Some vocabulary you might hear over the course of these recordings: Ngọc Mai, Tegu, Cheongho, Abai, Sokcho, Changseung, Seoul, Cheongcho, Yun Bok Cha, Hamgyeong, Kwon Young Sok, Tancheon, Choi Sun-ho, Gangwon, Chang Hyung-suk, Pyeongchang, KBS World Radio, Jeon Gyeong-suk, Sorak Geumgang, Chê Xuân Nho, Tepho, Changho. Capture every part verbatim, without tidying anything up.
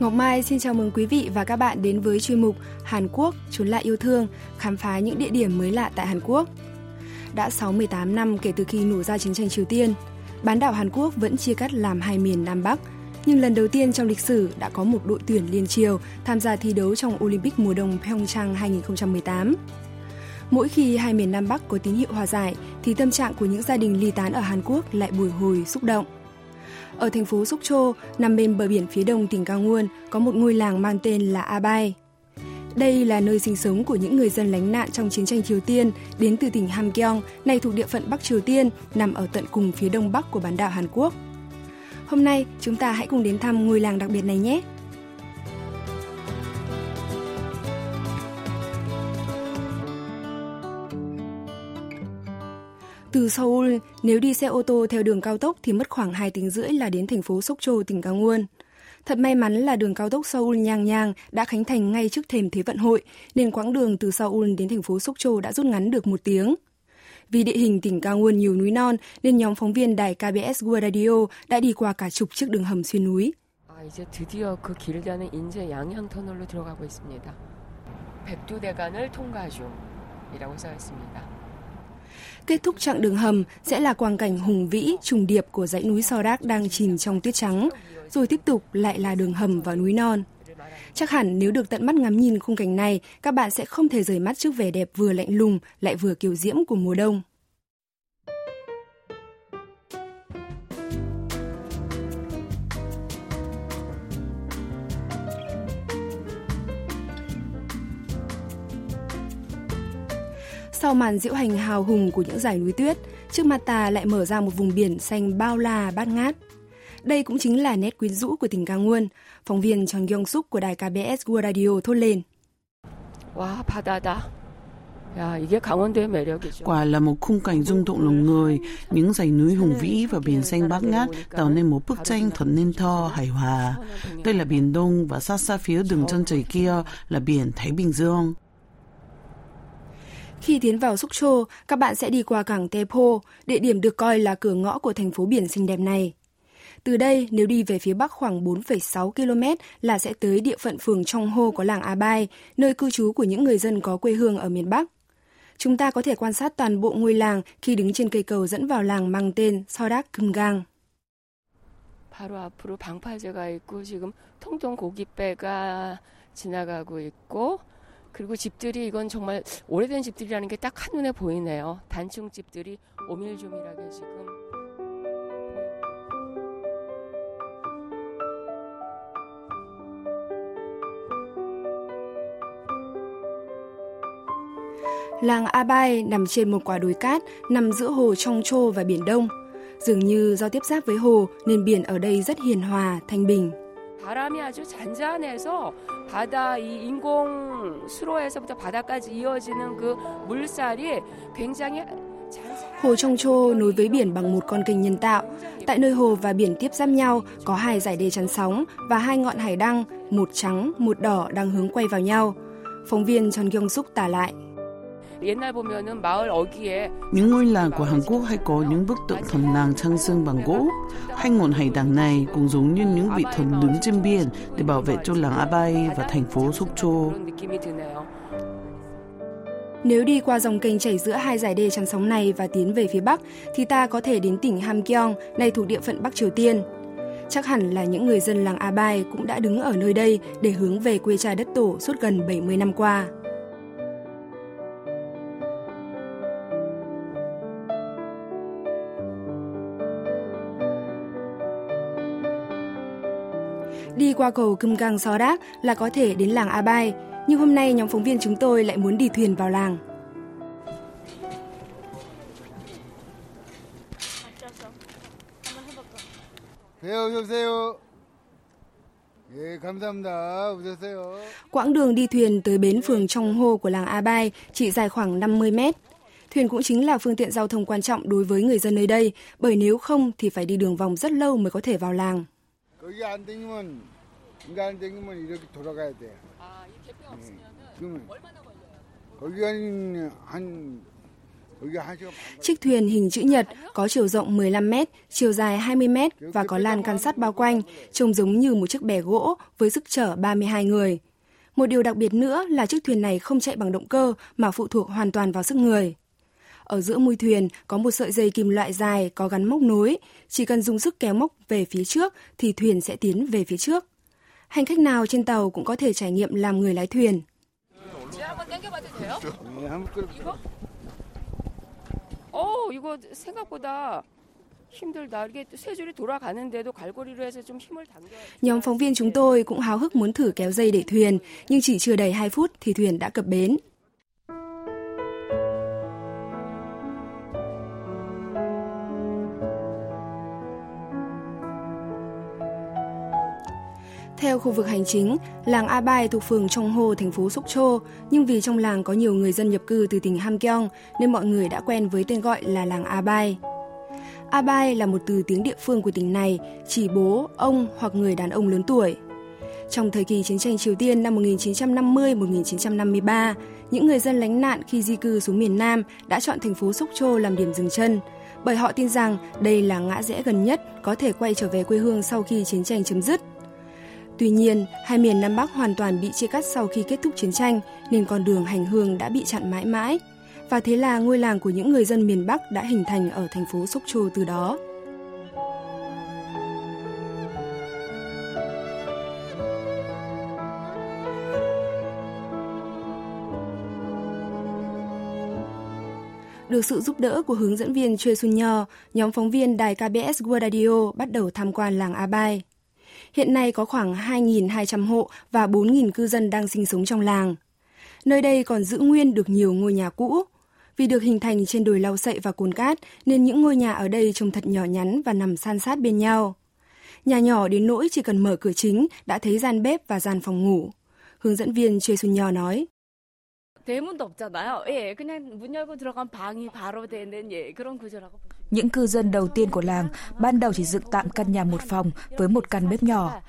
Ngọc Mai xin chào mừng quý vị và các bạn đến với chuyên mục Hàn Quốc Chốn Lạ Yêu Thương, khám phá những địa điểm mới lạ tại Hàn Quốc. Đã sáu mươi tám năm kể từ khi nổ ra chiến tranh Triều Tiên, bán đảo Hàn Quốc vẫn chia cắt làm hai miền Nam Bắc. Nhưng lần đầu tiên trong lịch sử đã có một đội tuyển liên triều tham gia thi đấu trong Olympic mùa đông Pyeongchang hai không một tám. Mỗi khi hai miền Nam Bắc có tín hiệu hòa giải thì tâm trạng của những gia đình ly tán ở Hàn Quốc lại bồi hồi xúc động. Ở thành phố Sokcho, nằm bên bờ biển phía đông tỉnh Gangwon, có một ngôi làng mang tên là Abai. Đây là nơi sinh sống của những người dân lánh nạn trong chiến tranh Triều Tiên đến từ tỉnh Hamgyeong, nay thuộc địa phận Bắc Triều Tiên, nằm ở tận cùng phía đông bắc của bán đảo Hàn Quốc. Hôm nay, chúng ta hãy cùng đến thăm ngôi làng đặc biệt này nhé! Từ Seoul, nếu đi xe ô tô theo đường cao tốc thì mất khoảng hai tiếng rưỡi là đến thành phố Sokcho, tỉnh Gangwon. Thật may mắn là đường cao tốc Seoul Nhang Nhang đã khánh thành ngay trước thềm Thế vận hội, nên quãng đường từ Seoul đến thành phố Sokcho đã rút ngắn được một tiếng. Vì địa hình tỉnh Gangwon nhiều núi non, nên nhóm phóng viên đài ca bê ét World Radio đã đi qua cả chục chiếc đường hầm xuyên núi. Kết thúc chặng đường hầm sẽ là quang cảnh hùng vĩ, trùng điệp của dãy núi Sorak đang chìm trong tuyết trắng, rồi tiếp tục lại là đường hầm vào núi non. Chắc hẳn nếu được tận mắt ngắm nhìn khung cảnh này, các bạn sẽ không thể rời mắt trước vẻ đẹp vừa lạnh lùng lại vừa kiều diễm của mùa đông. Sau màn diễu hành hào hùng của những dải núi tuyết, trước mặt ta lại mở ra một vùng biển xanh bao la bát ngát. Đây cũng chính là nét quyến rũ của tỉnh Gangwon, phóng viên Chang Hyung-suk của đài ca bê ét World Radio thốt lên. Quả là một khung cảnh rung động lòng người, những dãy núi hùng vĩ và biển xanh bát ngát tạo nên một bức tranh thật nên thơ, hài hòa. Đây là biển Đông và xa xa phía đường chân trời kia là biển Thái Bình Dương. Khi tiến vào Sokcho, các bạn sẽ đi qua cảng Tepho, địa điểm được coi là cửa ngõ của thành phố biển xinh đẹp này. Từ đây, nếu đi về phía bắc khoảng bốn phẩy sáu ki lô mét là sẽ tới địa phận phường Changho có làng Abai, nơi cư trú của những người dân có quê hương ở miền Bắc. Chúng ta có thể quan sát toàn bộ ngôi làng khi đứng trên cây cầu dẫn vào làng mang tên Sorak Geumgang. 바로 앞으로 방파제가 있고 지금 통통 고깃배가 지나가고 있고 그리고 집들이 이건 정말 오래된 집들이라는 게 딱 한눈에 보이네요. 단층 집들이 오밀조밀하게 지금. Làng Abai nằm trên một quả đồi cát nằm giữa hồ Cheongcho và biển Đông. Dường như do tiếp giáp với hồ nên biển ở đây rất hiền hòa, thanh bình. 바람이 아주 잔잔해서 바다 이 인공 수로에서부터 바다까지 이어지는 그 물살이 굉장히 Hồ Cheongcho nối với biển bằng một con kênh nhân tạo. Tại nơi hồ và biển tiếp giáp nhau có hai dải đê chắn sóng và hai ngọn hải đăng, một trắng, một đỏ đang hướng quay vào nhau. Phóng viên Jeon Gyeong-suk tả lại. Những ngôi làng của Hàn Quốc hay có những bức tượng thần làng Changseung bằng gỗ. Hai ngọn hải đăng này cũng giống như những vị thần đứng trên biển để bảo vệ cho làng Abai và thành phố Sokcho. Nếu đi qua dòng kênh chảy giữa hai dải đê chắn sóng này và tiến về phía bắc, thì ta có thể đến tỉnh Hamgyeong, nay thuộc địa phận Bắc Triều Tiên. Chắc hẳn là những người dân làng Abai cũng đã đứng ở nơi đây để hướng về quê cha đất tổ suốt gần bảy mươi năm qua. Đi qua cầu Geumgang Sođac là có thể đến làng Abai, nhưng hôm nay nhóm phóng viên chúng tôi lại muốn đi thuyền vào làng. Quãng đường đi thuyền tới bến phường Changho của làng Abai chỉ dài khoảng năm mươi mét. Thuyền cũng chính là phương tiện giao thông quan trọng đối với người dân nơi đây, bởi nếu không thì phải đi đường vòng rất lâu mới có thể vào làng. Chiếc thuyền hình chữ nhật có chiều rộng mười lăm mét, chiều dài hai mươi mét và có lan can sắt bao quanh, trông giống như một chiếc bè gỗ với sức chở ba mươi hai người. Một điều đặc biệt nữa là chiếc thuyền này không chạy bằng động cơ mà phụ thuộc hoàn toàn vào sức người. Ở giữa mui thuyền có một sợi dây kim loại dài có gắn móc nối, chỉ cần dùng sức kéo móc về phía trước thì thuyền sẽ tiến về phía trước. Hành khách nào trên tàu cũng có thể trải nghiệm làm người lái thuyền. Nhóm phóng viên chúng tôi cũng háo hức muốn thử kéo dây để thuyền, nhưng chỉ chưa đầy hai phút thì thuyền đã cập bến. Theo khu vực hành chính, làng Abai thuộc phường Cheongho, thành phố Sokcho, nhưng vì trong làng có nhiều người dân nhập cư từ tỉnh Hamgyeong nên mọi người đã quen với tên gọi là làng Abai. Abai là một từ tiếng địa phương của tỉnh này, chỉ bố, ông hoặc người đàn ông lớn tuổi. Trong thời kỳ chiến tranh Triều Tiên năm một chín năm mươi đến một chín năm ba, những người dân lánh nạn khi di cư xuống miền Nam đã chọn thành phố Sokcho làm điểm dừng chân, bởi họ tin rằng đây là ngã rẽ gần nhất có thể quay trở về quê hương sau khi chiến tranh chấm dứt. Tuy nhiên, hai miền Nam Bắc hoàn toàn bị chia cắt sau khi kết thúc chiến tranh nên con đường hành hương đã bị chặn mãi mãi. Và thế là ngôi làng của những người dân miền Bắc đã hình thành ở thành phố Sokcho từ đó. Được sự giúp đỡ của hướng dẫn viên Chê Xuân Nho, nhóm phóng viên đài ca bê ét World Radio bắt đầu tham quan làng Abai. Hiện nay có khoảng hai nghìn hai trăm hộ và bốn nghìn cư dân đang sinh sống trong làng. Nơi đây còn giữ nguyên được nhiều ngôi nhà cũ. Vì được hình thành trên đồi lau sậy và cồn cát nên những ngôi nhà ở đây trông thật nhỏ nhắn và nằm san sát bên nhau. Nhà nhỏ đến nỗi chỉ cần mở cửa chính đã thấy gian bếp và gian phòng ngủ. Hướng dẫn viên Choi Sun-ho nói. Những cư dân đầu tiên của làng ban đầu chỉ dựng tạm căn nhà một phòng với một căn bếp nhỏ.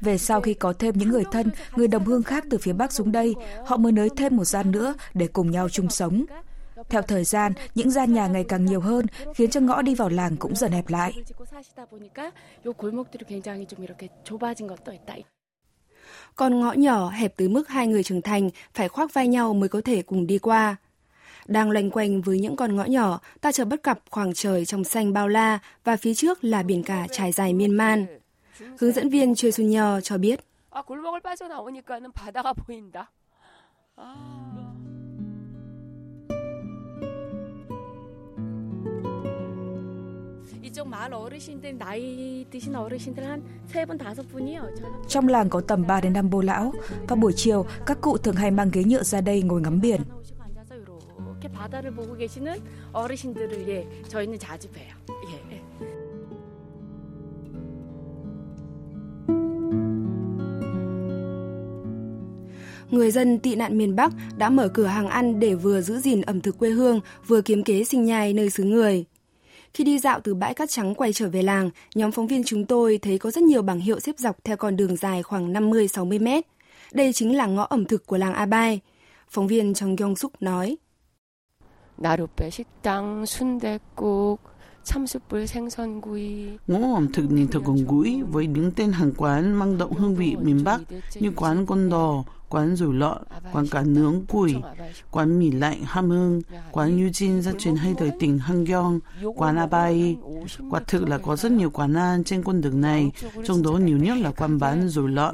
Về sau khi có thêm những người thân, người đồng hương khác từ phía Bắc xuống đây, họ mới nới thêm một gian nữa để cùng nhau chung sống. Theo thời gian, những gian nhà ngày càng nhiều hơn khiến cho ngõ đi vào làng cũng dần hẹp lại. Còn ngõ nhỏ hẹp tới mức hai người trưởng thành phải khoác vai nhau mới có thể cùng đi qua. Đang loanh quanh với những con ngõ nhỏ, ta chợt bất cập khoảng trời trong xanh bao la và phía trước là biển cả trải dài miên man. Hướng dẫn viên Chê Xuân Nho cho biết. Trong làng có tầm ba đến năm bô lão, và buổi chiều các cụ thường hay mang ghế nhựa ra đây ngồi ngắm biển. Người dân tị nạn miền Bắc đã mở cửa hàng ăn để vừa giữ gìn ẩm thực quê hương, vừa kiếm kế sinh nhai nơi xứ người. Khi đi dạo từ bãi cát trắng quay trở về làng, nhóm phóng viên chúng tôi thấy có rất nhiều bảng hiệu xếp dọc theo con đường dài khoảng năm mươi đến sáu mươi mét. Đây chính là ngõ ẩm thực của làng Abai. Phóng viên Jeon Gyeong-suk nói. Ngõ ẩm thực nhìn thật gần gũi với những tên hàng quán mang đậm hương vị miền Bắc như quán con đò, quán rủi lọ, quán cá nướng củi, quán mì lạnh Hamgyeong, quán Yujin gia truyền hay thời tỉnh Hamgyeong, quán Abai. Quả thực là có rất nhiều quán ăn trên con đường này, trong đó nhiều nhất là quán bán rủi lọ.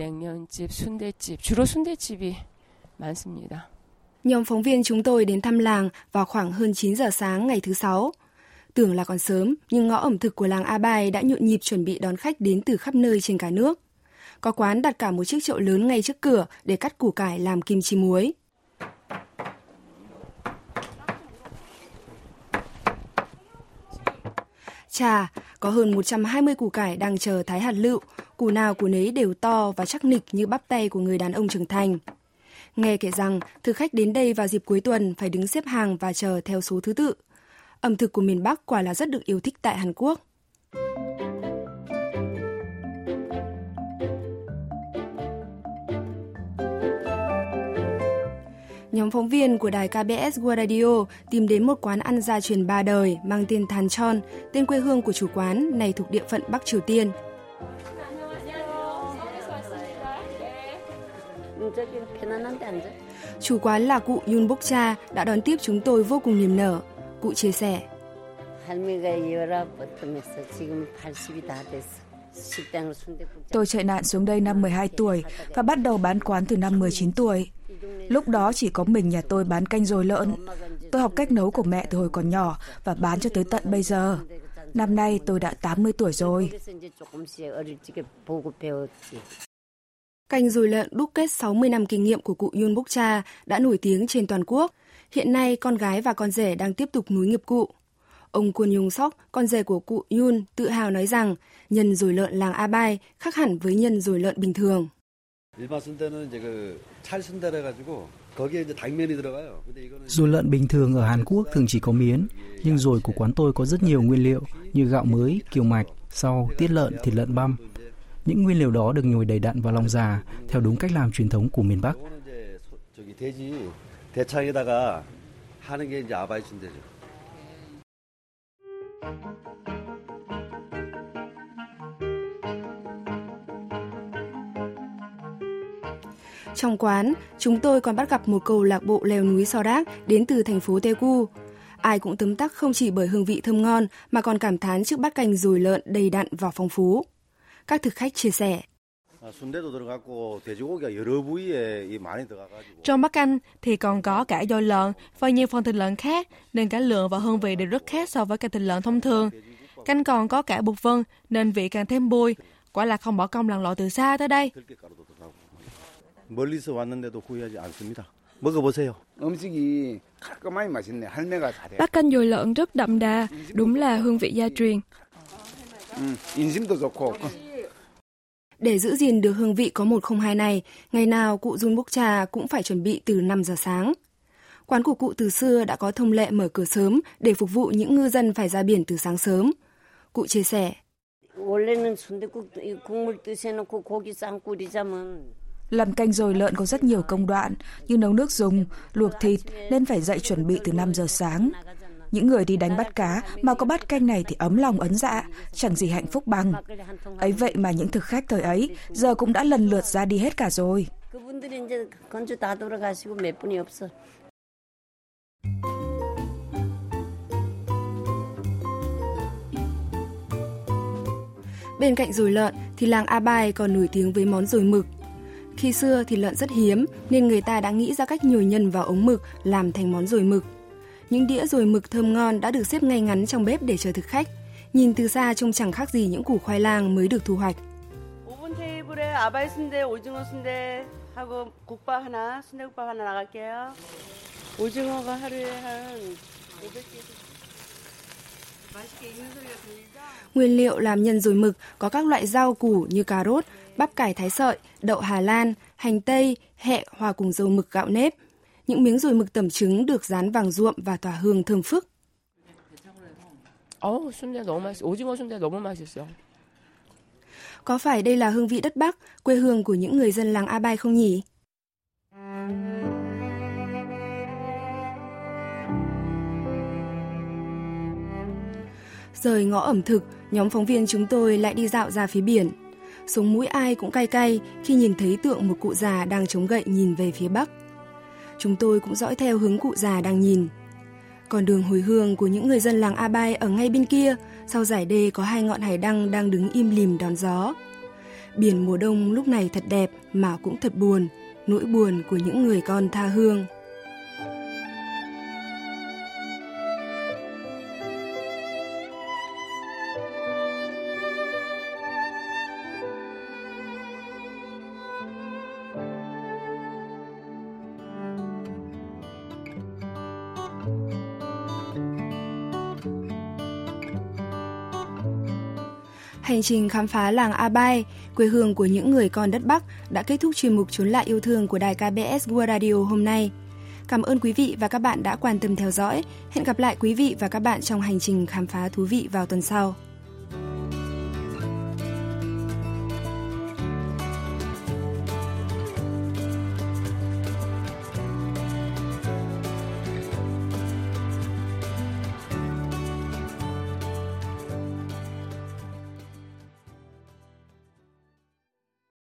Nhóm phóng viên chúng tôi đến thăm làng vào khoảng hơn chín giờ sáng ngày thứ Sáu. Tưởng là còn sớm, nhưng ngõ ẩm thực của làng Abai đã nhộn nhịp chuẩn bị đón khách đến từ khắp nơi trên cả nước. Có quán đặt cả một chiếc chậu lớn ngay trước cửa để cắt củ cải làm kim chi muối. Chà, có hơn một trăm hai mươi củ cải đang chờ thái hạt lựu, củ nào củ nấy đều to và chắc nịch như bắp tay của người đàn ông trưởng thành. Nghe kể rằng, thực khách đến đây vào dịp cuối tuần phải đứng xếp hàng và chờ theo số thứ tự. Ẩm thực của miền Bắc quả là rất được yêu thích tại Hàn Quốc. nhóm phóng viên của đài ca bê ét World Radio tìm đến một quán ăn gia truyền ba đời mang tên Tancheon, tên quê hương của chủ quán này thuộc địa phận Bắc Triều Tiên. Chủ quán là cụ Yun Bok Cha đã đón tiếp chúng tôi vô cùng niềm nở. Cụ chia sẻ. Tôi chạy nạn xuống đây năm mười hai tuổi và bắt đầu bán quán từ năm mười chín tuổi. Lúc đó chỉ có mình nhà tôi bán canh dồi lợn. Tôi học cách nấu của mẹ từ hồi còn nhỏ và bán cho tới tận bây giờ. Năm nay tôi đã tám mươi tuổi rồi. Canh dồi lợn đúc kết sáu mươi năm kinh nghiệm của cụ Yun Bok Cha đã nổi tiếng trên toàn quốc. Hiện nay, con gái và con rể đang tiếp tục nối nghiệp cụ. Ông Kwon Young Sok, con rể của cụ Yun, tự hào nói rằng nhân dồi lợn làng Abai khác hẳn với nhân dồi lợn bình thường. Dồi lợn bình thường ở Hàn Quốc thường chỉ có miến, nhưng dồi của quán tôi có rất nhiều nguyên liệu như gạo mới, kiều mạch, rau, tiết lợn, thịt lợn băm. Những nguyên liệu đó được nhồi đầy đặn vào lòng già theo đúng cách làm truyền thống của miền Bắc. Trong quán, chúng tôi còn bắt gặp một câu lạc bộ leo núi Sođac đến từ thành phố Tegu. Ai cũng tấm tắc không chỉ bởi hương vị thơm ngon mà còn cảm thán trước bát canh dồi lợn đầy đặn và phong phú. Các thực khách chia sẻ. Trong bát canh thì còn có cả dồi lợn và nhiều phần thịt lợn khác, nên cả lượng và hương vị đều rất khác so với canh thịt lợn thông thường. Canh còn có cả bột vân nên vị càng thêm bùi. Quả là không bỏ công lặn lội từ xa tới đây. Bát canh dồi lợn rất đậm đà, đúng là hương vị gia truyền. Để giữ gìn được hương vị có một không hai này, ngày nào cụ Yun Bok Cha cũng phải chuẩn bị từ năm giờ sáng. Quán của cụ từ xưa đã có thông lệ mở cửa sớm để phục vụ những ngư dân phải ra biển từ sáng sớm. Cụ chia sẻ. Làm canh dồi lợn có rất nhiều công đoạn như nấu nước dùng, luộc thịt nên phải dậy chuẩn bị từ năm giờ sáng. Những người đi đánh bắt cá mà có bát canh này thì ấm lòng ấn dạ, chẳng gì hạnh phúc bằng. Ấy vậy mà những thực khách thời ấy giờ cũng đã lần lượt ra đi hết cả rồi. Bên cạnh dồi lợn thì làng Abai còn nổi tiếng với món dồi mực. Khi xưa thì lợn rất hiếm nên người ta đã nghĩ ra cách nhồi nhân vào ống mực làm thành món dồi mực. Những đĩa dồi mực thơm ngon đã được xếp ngay ngắn trong bếp để chờ thực khách. Nhìn từ xa trông chẳng khác gì những củ khoai lang mới được thu hoạch. Nguyên liệu làm nhân dồi mực có các loại rau củ như cà rốt, bắp cải thái sợi, đậu Hà Lan, hành tây, hẹ hòa cùng dầu mực gạo nếp. Những miếng dồi mực tẩm trứng được rán vàng ruộm và tỏa hương thơm phức. Có phải đây là hương vị đất Bắc, quê hương của những người dân làng Abai không nhỉ? Rời ngõ ẩm thực, nhóm phóng viên chúng tôi lại đi dạo ra phía biển. Sống mũi ai cũng cay cay khi nhìn thấy tượng một cụ già đang chống gậy nhìn về phía Bắc. Chúng tôi cũng dõi theo hướng cụ già đang nhìn. Còn đường hồi hương của những người dân làng Abai ở ngay bên kia, sau dải đê có hai ngọn hải đăng đang đứng im lìm đón gió. Biển mùa đông lúc này thật đẹp mà cũng thật buồn, nỗi buồn của những người con tha hương. Hành trình khám phá làng Abai, quê hương của những người con đất Bắc đã kết thúc chuyên mục Chốn Lại Yêu Thương của đài ca bê ét World Radio hôm nay. Cảm ơn quý vị và các bạn đã quan tâm theo dõi. Hẹn gặp lại quý vị và các bạn trong hành trình khám phá thú vị vào tuần sau.